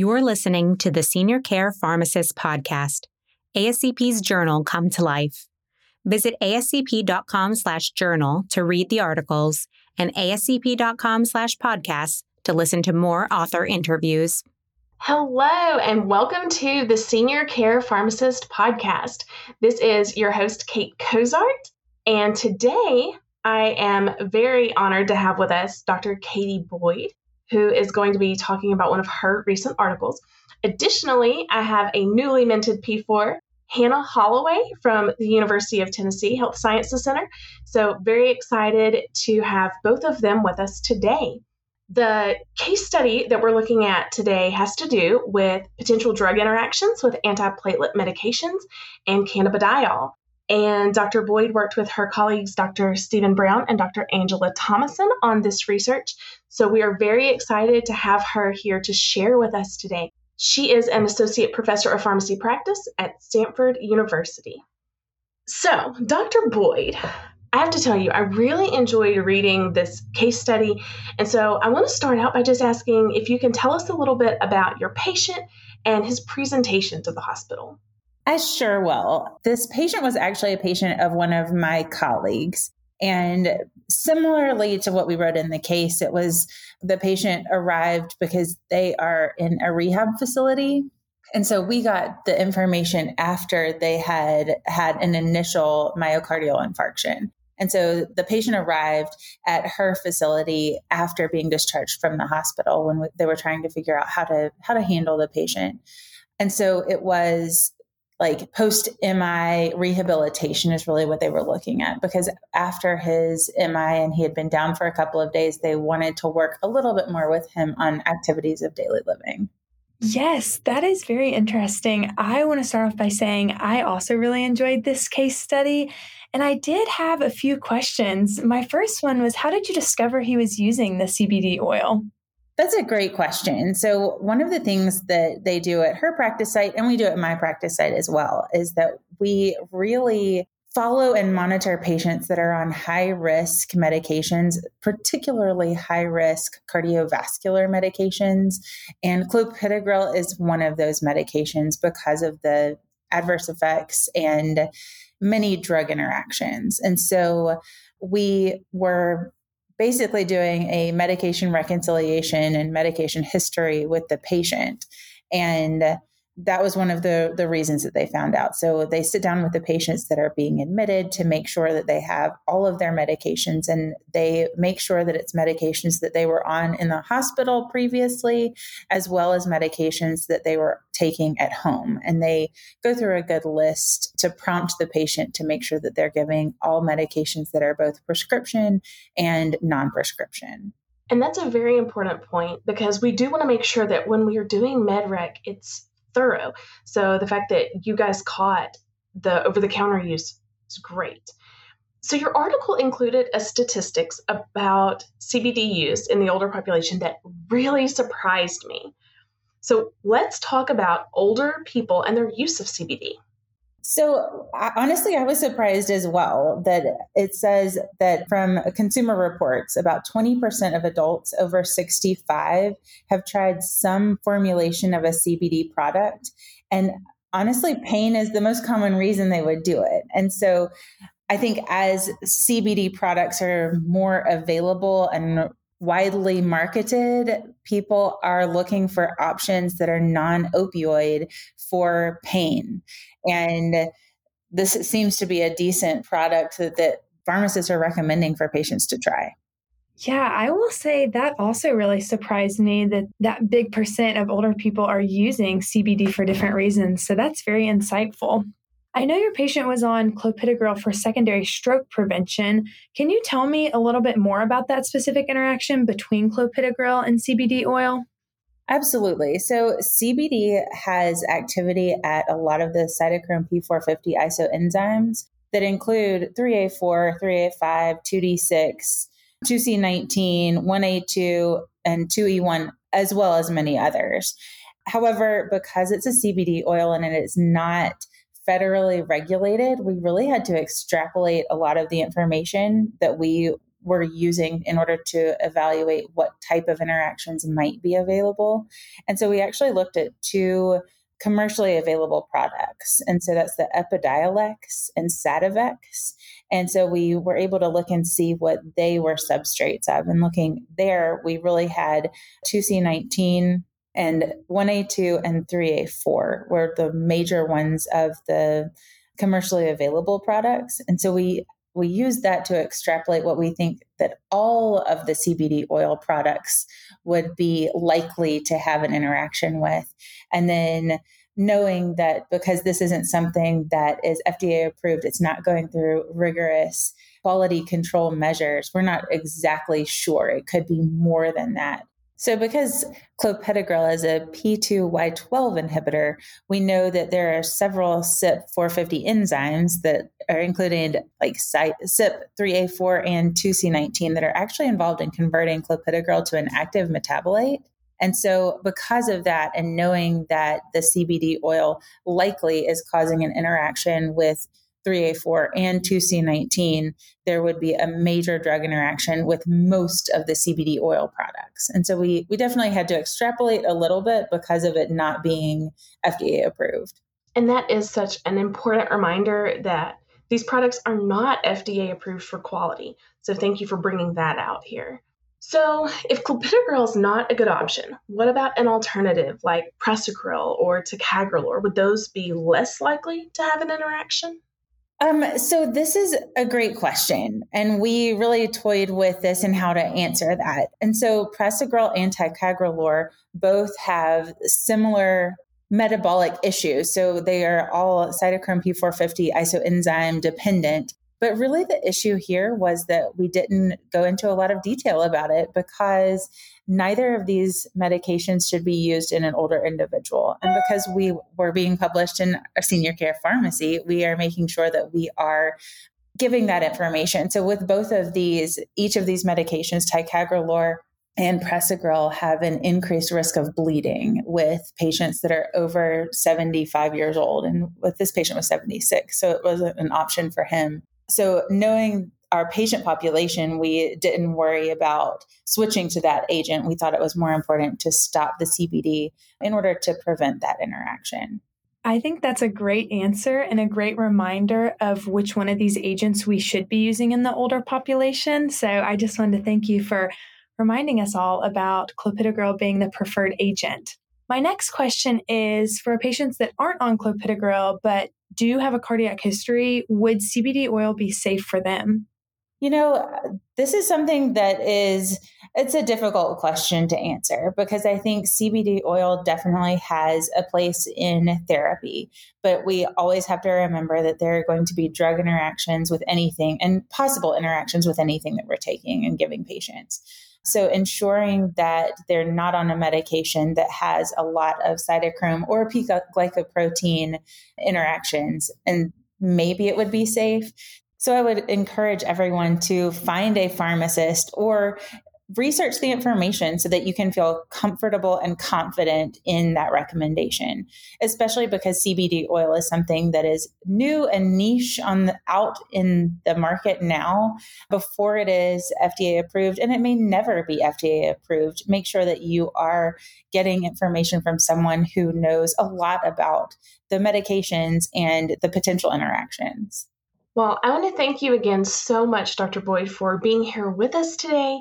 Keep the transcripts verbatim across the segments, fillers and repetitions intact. You're listening to the Senior Care Pharmacist Podcast, A S C P's Journal Come to Life. Visit ascp.com slash journal to read the articles and ascp.com slash podcasts to listen to more author interviews. Hello, and welcome to the Senior Care Pharmacist Podcast. This is your host, Kate Cozart, and today I am very honored to have with us Doctor Katie Boyd, who is going to be talking about one of her recent articles. Additionally, I have a newly minted P four, Hannah Holloway from the University of Tennessee Health Sciences Center. So very excited to have both of them with us today. The case study that we're looking at today has to do with potential drug interactions with antiplatelet medications and cannabidiol. And Doctor Boyd worked with her colleagues, Doctor Stephen Brown and Doctor Angela Thomason, on this research. So we are very excited to have her here to share with us today. She is an associate professor of pharmacy practice at Stanford University. So, Doctor Boyd, I have to tell you, I really enjoyed reading this case study. And so I want to start out by just asking if you can tell us a little bit about your patient and his presentation to the hospital. I sure will. This patient was actually a patient of one of my colleagues. And similarly to what we wrote in the case, it was the patient arrived because they are in a rehab facility. And so we got the information after they had had an initial myocardial infarction. And so the patient arrived at her facility after being discharged from the hospital when we, they were trying to figure out how to how to handle the patient. And so it was like post-M I rehabilitation is really what they were looking at, because after his M I and he had been down for a couple of days, they wanted to work a little bit more with him on activities of daily living. Yes, that is very interesting. I want to start off by saying I also really enjoyed this case study, and I did have a few questions. My first one was, how did you discover he was using the C B D oil? That's a great question. So one of the things that they do at her practice site, and we do at my practice site as well, is that we really follow and monitor patients that are on high-risk medications, particularly high-risk cardiovascular medications. And clopidogrel is one of those medications because of the adverse effects and many drug interactions. And so we were basically doing a medication reconciliation and medication history with the patient. And that was one of the, the reasons that they found out. So they sit down with the patients that are being admitted to make sure that they have all of their medications, and they make sure that it's medications that they were on in the hospital previously, as well as medications that they were taking at home. And they go through a good list to prompt the patient to make sure that they're giving all medications that are both prescription and non-prescription. And that's a very important point, because we do want to make sure that when we are doing MedRec, it's thorough. So the fact that you guys caught the over-the-counter use is great. So your article included a statistics about C B D use in the older population that really surprised me. So let's talk about older people and their use of C B D. So I, honestly, I was surprised as well that it says that from Consumer Reports, about twenty percent of adults over sixty-five have tried some formulation of a C B D product. And honestly, pain is the most common reason they would do it. And so I think as C B D products are more available and widely marketed, people are looking for options that are non-opioid for pain. And this seems to be a decent product that, that pharmacists are recommending for patients to try. Yeah, I will say that also really surprised me that that big percent of older people are using C B D for different reasons. So that's very insightful. I know your patient was on clopidogrel for secondary stroke prevention. Can you tell me a little bit more about that specific interaction between clopidogrel and C B D oil? Absolutely. So C B D has activity at a lot of the cytochrome P four fifty isoenzymes that include three A four, three A five, two D six, two C nineteen, one A two, and two E one, as well as many others. However, because it's a C B D oil and it is not federally regulated, we really had to extrapolate a lot of the information that we we're using in order to evaluate what type of interactions might be available. And so we actually looked at two commercially available products. And so that's the Epidiolex and Sativex. And so we were able to look and see what they were substrates of. And looking there, we really had two C nineteen and one A two and three A four were the major ones of the commercially available products. And so we we used that to extrapolate what we think that all of the C B D oil products would be likely to have an interaction with. And then knowing that because this isn't something that is F D A approved, it's not going through rigorous quality control measures, we're not exactly sure. It could be more than that. So because clopidogrel is a P two Y twelve inhibitor, we know that there are several C Y P four fifty enzymes that are included, like C Y P three A four and two C nineteen, that are actually involved in converting clopidogrel to an active metabolite. And so because of that, and knowing that the C B D oil likely is causing an interaction with three A four and two C nineteen, there would be a major drug interaction with most of the C B D oil products. And so we we definitely had to extrapolate a little bit because of it not being F D A approved. And that is such an important reminder that these products are not F D A approved for quality. So thank you for bringing that out here. So if clopidogrel is not a good option, what about an alternative like prasugrel or ticagrelor? Would those be less likely to have an interaction? Um, so this is a great question, and we really toyed with this and how to answer that. And so prasugrel and ticagrelor both have similar metabolic issues. So they are all cytochrome P four fifty isoenzyme dependent. But really the issue here was that we didn't go into a lot of detail about it because neither of these medications should be used in an older individual. And because we were being published in a senior care pharmacy, we are making sure that we are giving that information. So with both of these, each of these medications, ticagrelor and prasugrel, have an increased risk of bleeding with patients that are over seventy-five years old. And with this patient was seventy-six, so it wasn't an option for him. So knowing our patient population, we didn't worry about switching to that agent. We thought it was more important to stop the C B D in order to prevent that interaction. I think that's a great answer and a great reminder of which one of these agents we should be using in the older population. So I just wanted to thank you for reminding us all about clopidogrel being the preferred agent. My next question is for patients that aren't on clopidogrel but do have a cardiac history, would C B D oil be safe for them? You know, this is something that is, it's a difficult question to answer because I think C B D oil definitely has a place in therapy, but we always have to remember that there are going to be drug interactions with anything and possible interactions with anything that we're taking and giving patients. So ensuring that they're not on a medication that has a lot of cytochrome or p-glycoprotein interactions, and maybe it would be safe. So I would encourage everyone to find a pharmacist or research the information so that you can feel comfortable and confident in that recommendation, especially because C B D oil is something that is new and niche on the, out in the market now before it is F D A approved, and it may never be F D A approved. Make sure that you are getting information from someone who knows a lot about the medications and the potential interactions. Well, I want to thank you again so much, Doctor Boyd, for being here with us today.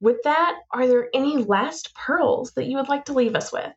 With that, are there any last pearls that you would like to leave us with?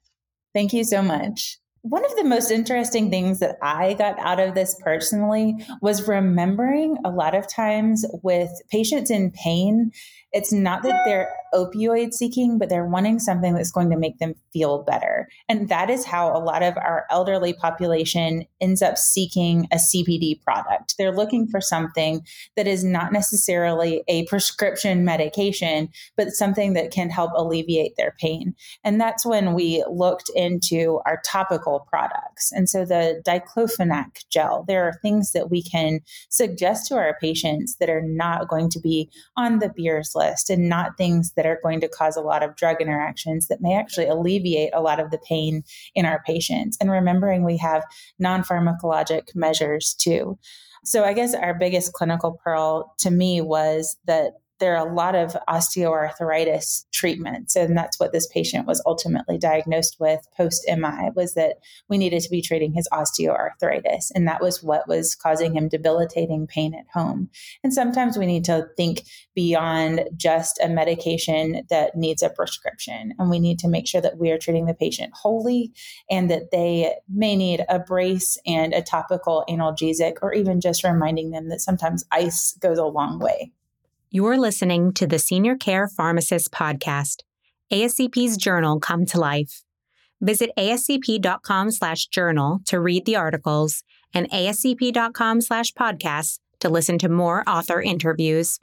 Thank you so much. One of the most interesting things that I got out of this personally was remembering a lot of times with patients in pain, it's not that they're opioid seeking, but they're wanting something that's going to make them feel better. And that is how a lot of our elderly population ends up seeking a C B D product. They're looking for something that is not necessarily a prescription medication, but something that can help alleviate their pain. And that's when we looked into our topical products. And so the diclofenac gel, there are things that we can suggest to our patients that are not going to be on the beers list and not things that are going to cause a lot of drug interactions that may actually alleviate a lot of the pain in our patients. And remembering we have non-pharmacologic measures too. So I guess our biggest clinical pearl to me was that there are a lot of osteoarthritis treatments, and that's what this patient was ultimately diagnosed with post-M I, was that we needed to be treating his osteoarthritis, and that was what was causing him debilitating pain at home. And sometimes we need to think beyond just a medication that needs a prescription, and we need to make sure that we are treating the patient wholly and that they may need a brace and a topical analgesic, or even just reminding them that sometimes ice goes a long way. You're listening to the Senior Care Pharmacist Podcast, A S C P's Journal Come to Life. Visit ascp.com slash journal to read the articles and ascp.com slash podcasts to listen to more author interviews.